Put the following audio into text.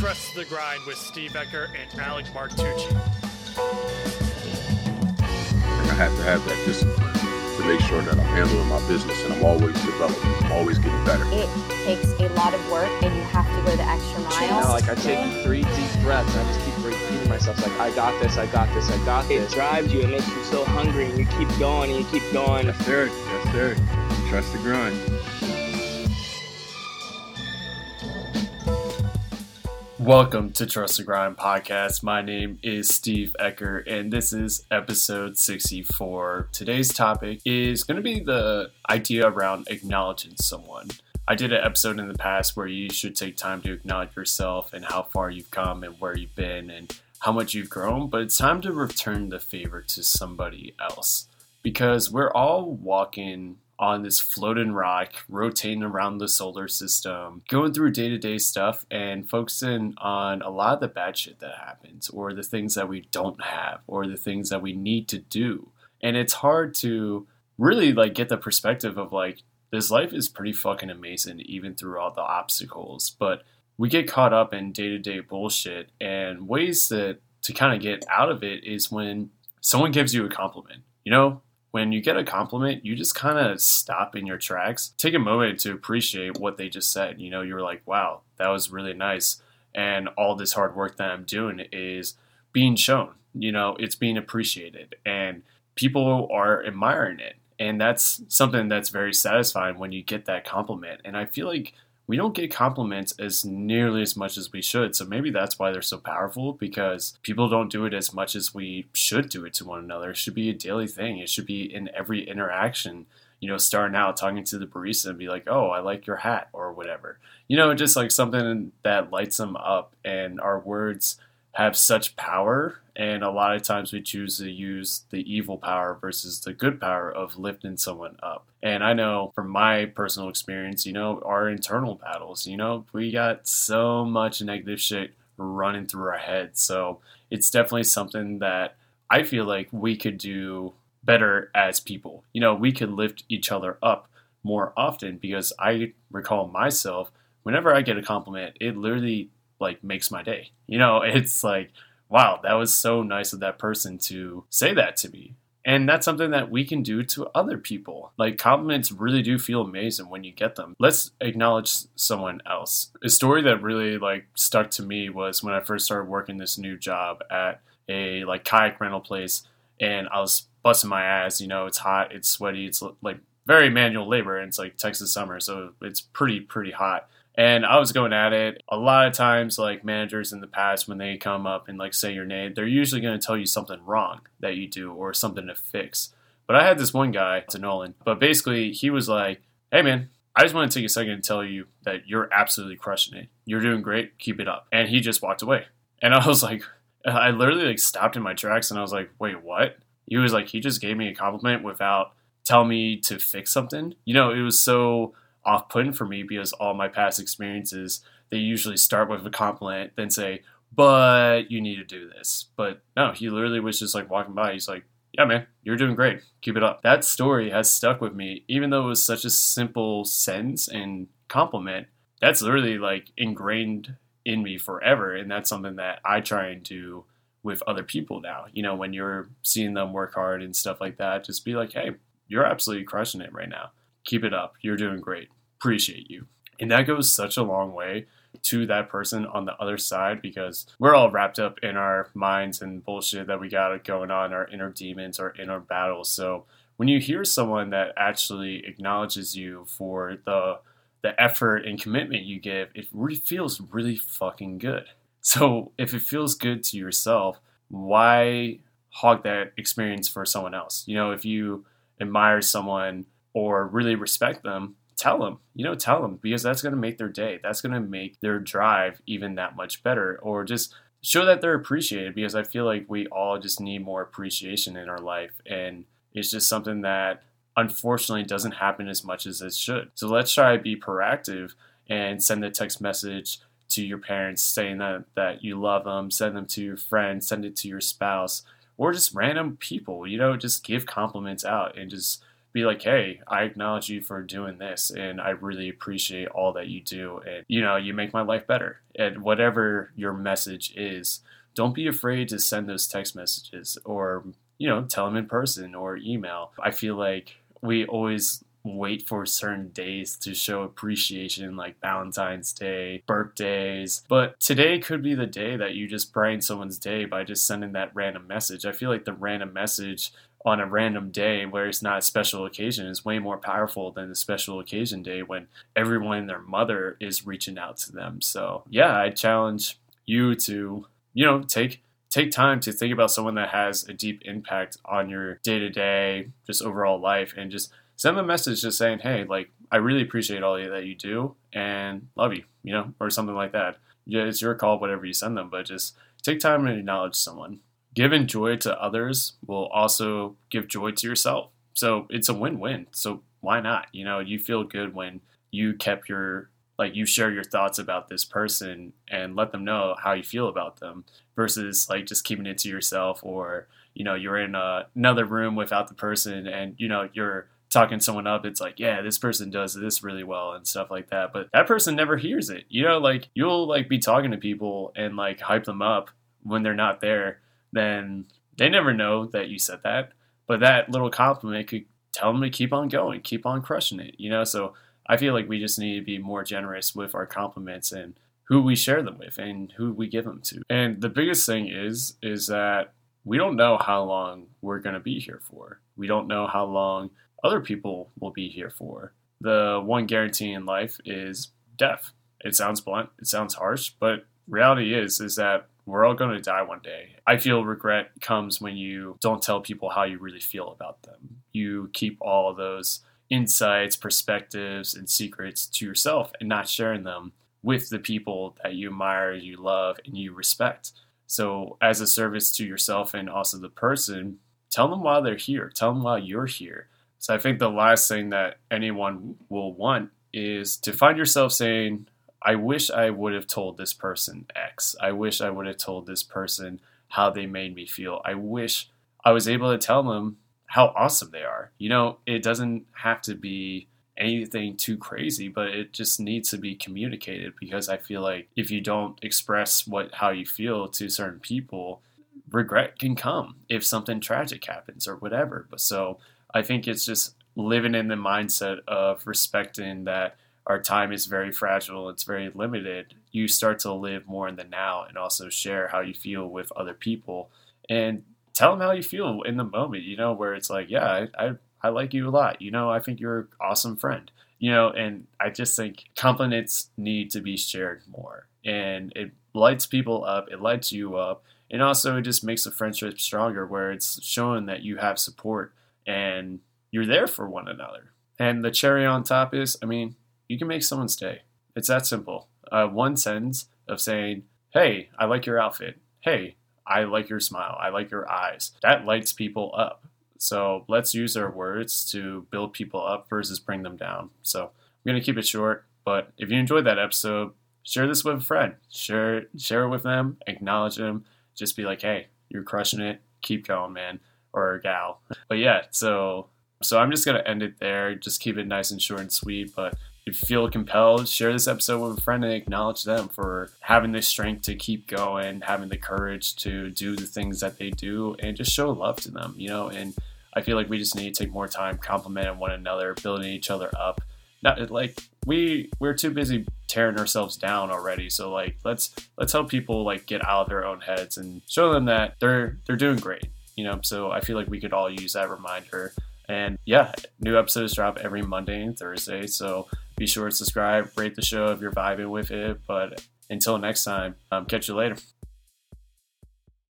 Trust the Grind with Steve Becker and Alex Martucci. I have to have that discipline to make sure that I'm handling my business and I'm always developing, I'm always getting better. It takes a lot of work and you have to go the extra mile. You know, like I take 3 deep breaths and I just keep repeating myself. It's like, I got this, I got this, I got this. It drives you and makes you so hungry and you keep going and you keep going. Yes, sir. Trust the grind. Welcome to Trust the Grind podcast. My name is Steve Ecker, and this is episode 64. Today's topic is going to be the idea around acknowledging someone. I did an episode in the past where you should take time to acknowledge yourself and how far you've come and where you've been and how much you've grown, but it's time to return the favor to somebody else because we're all walking on this floating rock, rotating around the solar system, going through day-to-day stuff and focusing on a lot of the bad shit that happens or the things that we don't have or the things that we need to do. And it's hard to really get the perspective of this life is pretty fucking amazing even through all the obstacles. But we get caught up in day-to-day bullshit, and ways to kind of get out of it is when someone gives you a compliment, you know? When you get a compliment, you just kind of stop in your tracks, take a moment to appreciate what they just said. You know, you're like, wow, that was really nice. And all this hard work that I'm doing is being shown, you know, it's being appreciated and people are admiring it. And that's something that's very satisfying when you get that compliment. And I feel like we don't get compliments as nearly as much as we should. So maybe that's why they're so powerful, because people don't do it as much as we should do it to one another. It should be a daily thing. It should be in every interaction, you know, starting out talking to the barista and be like, oh, I like your hat or whatever, you know, just like something that lights them up. And our words have such power. And a lot of times we choose to use the evil power versus the good power of lifting someone up. And I know from my personal experience, you know, our internal battles, you know, we got so much negative shit running through our heads. So it's definitely something that I feel like we could do better as people. You know, we could lift each other up more often, because I recall myself, whenever I get a compliment, it literally makes my day. You know, it's like, wow, that was so nice of that person to say that to me. And that's something that we can do to other people. Like, compliments really do feel amazing when you get them. Let's acknowledge someone else. A story that really stuck to me was when I first started working this new job at a kayak rental place, and I was busting my ass. You know, it's hot, it's sweaty, it's very manual labor, and it's Texas summer, so it's pretty hot. And I was going at it. A lot of times, managers in the past, when they come up and say your name, they're usually going to tell you something wrong that you do or something to fix. But I had this one guy, Nolan, but basically he was like, hey man, I just want to take a second and tell you that you're absolutely crushing it. You're doing great. Keep it up. And he just walked away. And I was like, I literally stopped in my tracks and I was like, wait, what? He was like, he just gave me a compliment without telling me to fix something. You know, it was so off-putting for me, because all my past experiences, they usually start with a compliment, then say, but you need to do this. But no, he literally was just walking by. He's like, yeah man, you're doing great, keep it up. That story has stuck with me, even though it was such a simple sentence and compliment. That's literally ingrained in me forever, and that's something that I try and do with other people now. You know, when you're seeing them work hard and stuff like that, just be like, hey, you're absolutely crushing it right now. Keep it up. You're doing great. Appreciate you. And that goes such a long way to that person on the other side, because we're all wrapped up in our minds and bullshit that we got going on, our inner demons, our inner battles. So when you hear someone that actually acknowledges you for the effort and commitment you give, it really feels really fucking good. So if it feels good to yourself, why hog that experience for someone else? You know, if you admire someone or really respect them, tell them, because that's going to make their day. That's going to make their drive even that much better, or just show that they're appreciated, because I feel like we all just need more appreciation in our life. And it's just something that unfortunately doesn't happen as much as it should. So let's try to be proactive and send a text message to your parents saying that you love them, send them to your friends, send it to your spouse, or just random people, you know, just give compliments out and just be like, hey, I acknowledge you for doing this, and I really appreciate all that you do, and, you know, you make my life better. And whatever your message is, don't be afraid to send those text messages or, you know, tell them in person or email. I feel like we always wait for certain days to show appreciation, like Valentine's Day, birthdays. But today could be the day that you just brighten someone's day by just sending that random message. I feel like the random message on a random day where it's not a special occasion is way more powerful than the special occasion day when everyone and their mother is reaching out to them. So yeah, I challenge you to, you know, take time to think about someone that has a deep impact on your day-to-day, just overall life, and just send them a message just saying, hey, like, I really appreciate all that you do and love you, you know, or something like that. Yeah, it's your call, whatever you send them, but just take time and acknowledge someone. Giving joy to others will also give joy to yourself. So it's a win-win. So why not? You know, you feel good when you kept your, like, you share your thoughts about this person and let them know how you feel about them versus like just keeping it to yourself, or, you know, you're in another room without the person and, you know, you're talking someone up. It's like, yeah, this person does this really well and stuff like that. But that person never hears it. You know, like, you'll like be talking to people and like hype them up when they're not there. Then they never know that you said that, but that little compliment could tell them to keep on going, keep on crushing it, you know? So I feel like we just need to be more generous with our compliments and who we share them with and who we give them to. And the biggest thing is that we don't know how long we're going to be here for. We don't know how long other people will be here for. The one guarantee in life is death. It sounds blunt, it sounds harsh, but reality is that we're all going to die one day. I feel regret comes when you don't tell people how you really feel about them. You keep all those insights, perspectives, and secrets to yourself and not sharing them with the people that you admire, you love, and you respect. So as a service to yourself and also the person, tell them while they're here. Tell them while you're here. So I think the last thing that anyone will want is to find yourself saying, I wish I would have told this person X. I wish I would have told this person how they made me feel. I wish I was able to tell them how awesome they are. You know, it doesn't have to be anything too crazy, but it just needs to be communicated, because I feel like if you don't express how you feel to certain people, regret can come if something tragic happens or whatever. But so I think it's just living in the mindset of respecting that our time is very fragile. It's very limited. You start to live more in the now and also share how you feel with other people and tell them how you feel in the moment, you know, where it's like, yeah, I like you a lot. You know, I think you're an awesome friend, you know, and I just think compliments need to be shared more, and it lights people up. It lights you up. And also it just makes the friendship stronger, where it's showing that you have support and you're there for one another. And the cherry on top is, I mean, you can make someone's day. It's that simple. One sentence of saying, hey, I like your outfit. Hey, I like your smile. I like your eyes. That lights people up. So let's use our words to build people up versus bring them down. So I'm going to keep it short, but if you enjoyed that episode, share this with a friend. Share it with them. Acknowledge them. Just be like, hey, you're crushing it. Keep going, man, or gal. But yeah, so I'm just going to end it there. Just keep it nice and short and sweet, but if you feel compelled, share this episode with a friend and acknowledge them for having the strength to keep going, having the courage to do the things that they do, and just show love to them, you know. And I feel like we just need to take more time complimenting one another, building each other up. Not like we're too busy tearing ourselves down already. So like let's help people like get out of their own heads and show them that they're doing great, you know. So I feel like we could all use that reminder. And yeah, new episodes drop every Monday and Thursday, so be sure to subscribe, rate the show if you're vibing with it. But until next time, catch you later.